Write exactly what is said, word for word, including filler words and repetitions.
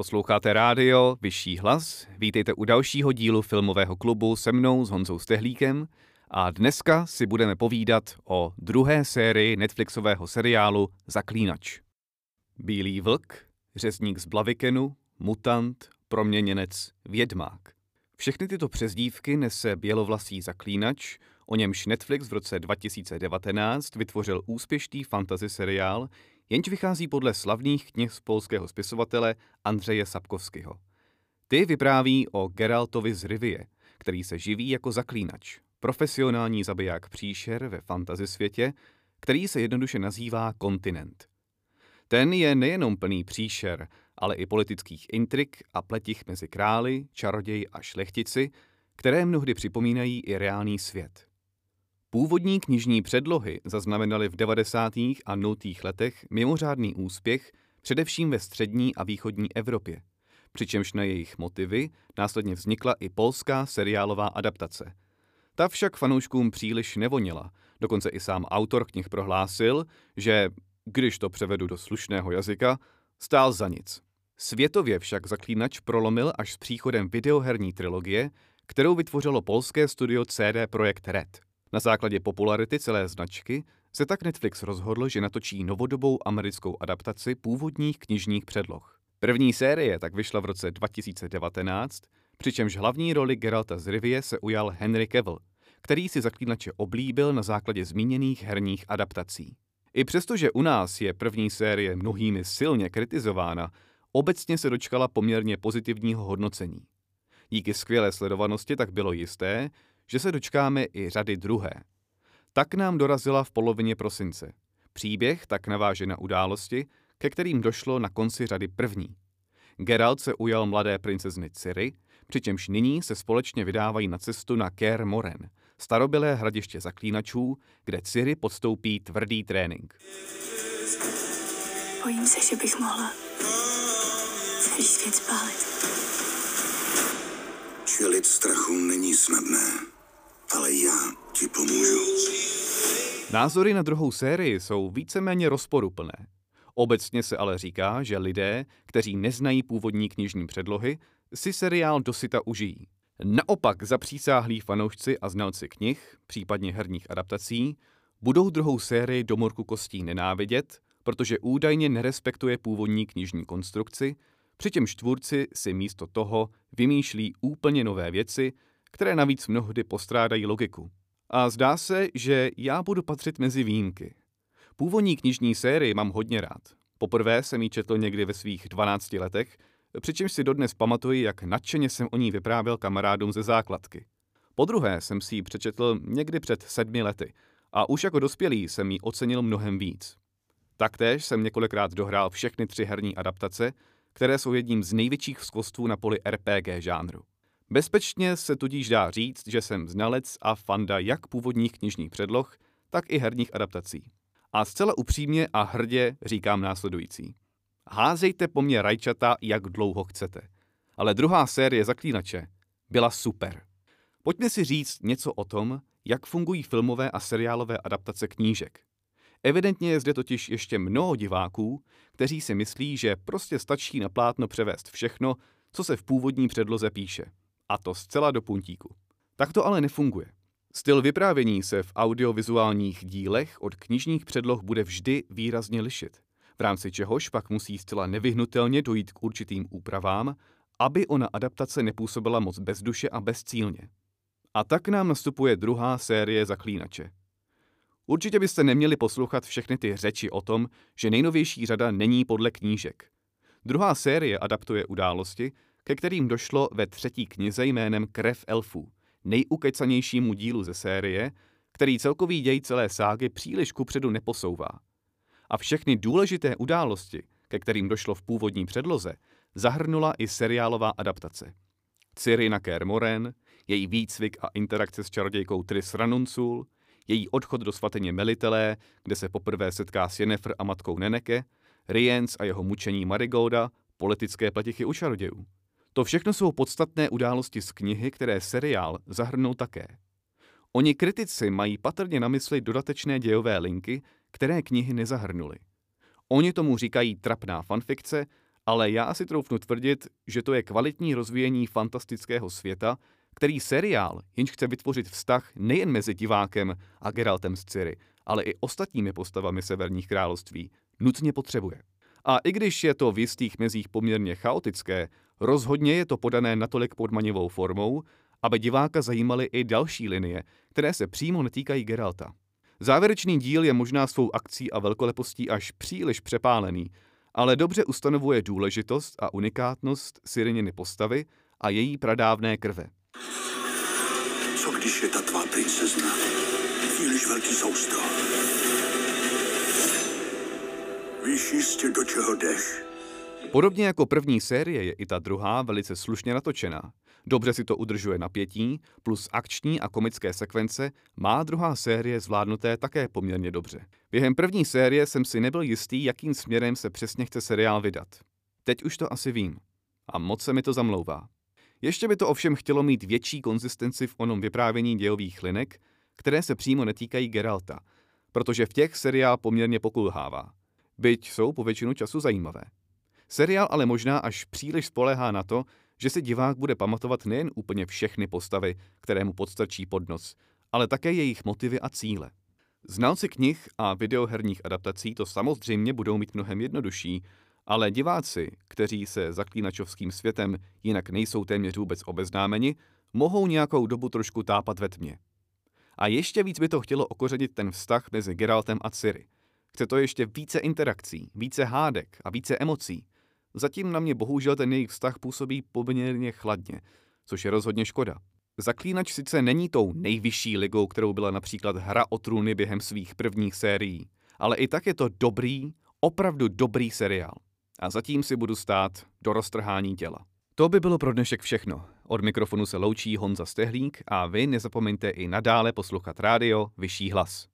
Posloucháte rádio Vyšší hlas, vítejte u dalšího dílu filmového klubu se mnou s Honzou Stehlíkem a dneska si budeme povídat o druhé sérii Netflixového seriálu Zaklínač. Bílý vlk, řezník z Blavikenu, mutant, proměněnec, vědmák. Všechny tyto přezdívky nese bělovlasý zaklínač, o němž Netflix v roce dva tisíce devatenáct vytvořil úspěšný fantasy seriál, jenž vychází podle slavných knih z polského spisovatele Andřeje Sapkowskiho. Ty vypráví o Geraltovi z Rivie, který se živí jako zaklínač, profesionální zabiják příšer ve fantasy světě, který se jednoduše nazývá kontinent. Ten je nejenom plný příšer, ale i politických intrik a pletich mezi králi, čaroději a šlechtici, které mnohdy připomínají i reálný svět. Původní knižní předlohy zaznamenaly v devadesátých a nultých letech mimořádný úspěch především ve střední a východní Evropě, přičemž na jejich motivy následně vznikla i polská seriálová adaptace. Ta však fanouškům příliš nevonila, dokonce i sám autor knih prohlásil, že, když to převedu do slušného jazyka, stál za nic. Světově však Zaklínač prolomil až s příchodem videoherní trilogie, kterou vytvořilo polské studio C D Projekt Red. Na základě popularity celé značky se tak Netflix rozhodl, že natočí novodobou americkou adaptaci původních knižních předloh. První série tak vyšla v roce dva tisíce devatenáct, přičemž hlavní roli Geralta z Rivie se ujal Henry Cavill, který si Zaklínače oblíbil na základě zmíněných herních adaptací. I přestože u nás je první série mnohými silně kritizována, obecně se dočkala poměrně pozitivního hodnocení. Díky skvělé sledovanosti tak bylo jisté, že se dočkáme i řady druhé. Tak nám dorazila v polovině prosince. Příběh tak naváže na události, ke kterým došlo na konci řady první. Geralt se ujal mladé princezny Ciri, přičemž nyní se společně vydávají na cestu na Kér Morren, starobylé hradiště zaklínačů, kde Ciri podstoupí tvrdý trénink. Bojím se, že bych mohla celý svět spálit. Čelit strachu není snadné, ale já ti pomůžu. Názory na druhou sérii jsou víceméně rozporuplné. Obecně se ale říká, že lidé, kteří neznají původní knižní předlohy, si seriál dosyta užijí. Naopak zapřísáhlí fanoušci a znalci knih, případně herních adaptací, budou druhou sérii do morku kostí nenávidět, protože údajně nerespektuje původní knižní konstrukci, přičemž tvůrci si místo toho vymýšlí úplně nové věci, které navíc mnohdy postrádají logiku. A zdá se, že já budu patřit mezi výjimky. Původní knižní sérii mám hodně rád. Poprvé jsem ji četl někdy ve svých dvanácti letech, přičemž si dodnes pamatuji, jak nadšeně jsem o ní vyprávěl kamarádům ze základky. Podruhé jsem si ji přečetl někdy před sedmi lety a už jako dospělý jsem ji ocenil mnohem víc. Taktéž jsem několikrát dohrál všechny tři herní adaptace, které jsou jedním z největších vzkostů na poli R P G žánru. Bezpečně se tudíž dá říct, že jsem znalec a fanda jak původních knižních předloh, tak i herních adaptací. A zcela upřímně a hrdě říkám následující. Házejte po mně rajčata, jak dlouho chcete. Ale druhá série Zaklínače byla super. Pojďme si říct něco o tom, jak fungují filmové a seriálové adaptace knížek. Evidentně je zde totiž ještě mnoho diváků, kteří si myslí, že prostě stačí na plátno převést všechno, co se v původní předloze píše. A to zcela do puntíku. Tak to ale nefunguje. Styl vyprávění se v audiovizuálních dílech od knižních předloh bude vždy výrazně lišit, v rámci čehož pak musí zcela nevyhnutelně dojít k určitým úpravám, aby ona adaptace nepůsobila moc bez duše a bezcílně. A tak nám nastupuje druhá série Zaklínače. Určitě byste neměli poslouchat všechny ty řeči o tom, že nejnovější řada není podle knížek. Druhá série adaptuje události, ke kterým došlo ve třetí knize jménem Krev elfů, nejukecanějšímu dílu ze série, který celkový děj celé ságy příliš kupředu neposouvá. A všechny důležité události, ke kterým došlo v původní předloze, zahrnula i seriálová adaptace. Ciri na Kér Morren, její výcvik a interakce s čarodějkou Tris Ranuncul, její odchod do svatyně Melitelé, kde se poprvé setká s Yennefer a matkou Neneke, Rience a jeho mučení Marigolda, politické pletichy u čarodějů. To všechno jsou podstatné události z knihy, které seriál zahrnou také. Oni kritici mají patrně na mysli dodatečné dějové linky, které knihy nezahrnuly. Oni tomu říkají trapná fanfikce, ale já si troufnu tvrdit, že to je kvalitní rozvíjení fantastického světa, který seriál jenž chce vytvořit vztah nejen mezi divákem a Geraltem z Ciri, ale i ostatními postavami Severních království, nutně potřebuje. A i když je to v jistých mezích poměrně chaotické, rozhodně je to podané natolik podmanivou formou, aby diváka zajímaly i další linie, které se přímo netýkají Geralta. Závěrečný díl je možná svou akcí a velkolepostí až příliš přepálený, ale dobře ustanovuje důležitost a unikátnost Cirininy postavy a její pradávné krve. Co když je ta tvá princezna příliš velký soustro? Víš jistě, do čeho jdeš? Podobně jako první série je i ta druhá velice slušně natočená. Dobře si to udržuje napětí, plus akční a komické sekvence má druhá série zvládnuté také poměrně dobře. Během první série jsem si nebyl jistý, jakým směrem se přesně chce seriál vydat. Teď už to asi vím. A moc se mi to zamlouvá. Ještě by to ovšem chtělo mít větší konzistenci v onom vyprávění dějových linek, které se přímo netýkají Geralta, protože v těch seriál poměrně pokulhává. Byť jsou po většinu času zajímavé. Seriál ale možná až příliš spoléhá na to, že si divák bude pamatovat nejen úplně všechny postavy, které mu podstrčí pod nos, ale také jejich motivy a cíle. Znalci knih a videoherních adaptací to samozřejmě budou mít mnohem jednodušší, ale diváci, kteří se zaklínačovským světem jinak nejsou téměř vůbec obeznámeni, mohou nějakou dobu trošku tápat ve tmě. A ještě víc by to chtělo okořenit ten vztah mezi Geraltem a Ciri. Chce to ještě více interakcí, více hádek a více emocí. Zatím na mě bohužel ten jejich vztah působí poměrně chladně, což je rozhodně škoda. Zaklínač sice není tou nejvyšší ligou, kterou byla například Hra o trůny během svých prvních sérií, ale i tak je to dobrý, opravdu dobrý seriál. A zatím si budu stát do roztrhání těla. To by bylo pro dnešek všechno. Od mikrofonu se loučí Honza Stehlík a vy nezapomeňte i nadále poslouchat rádio Vyšší hlas.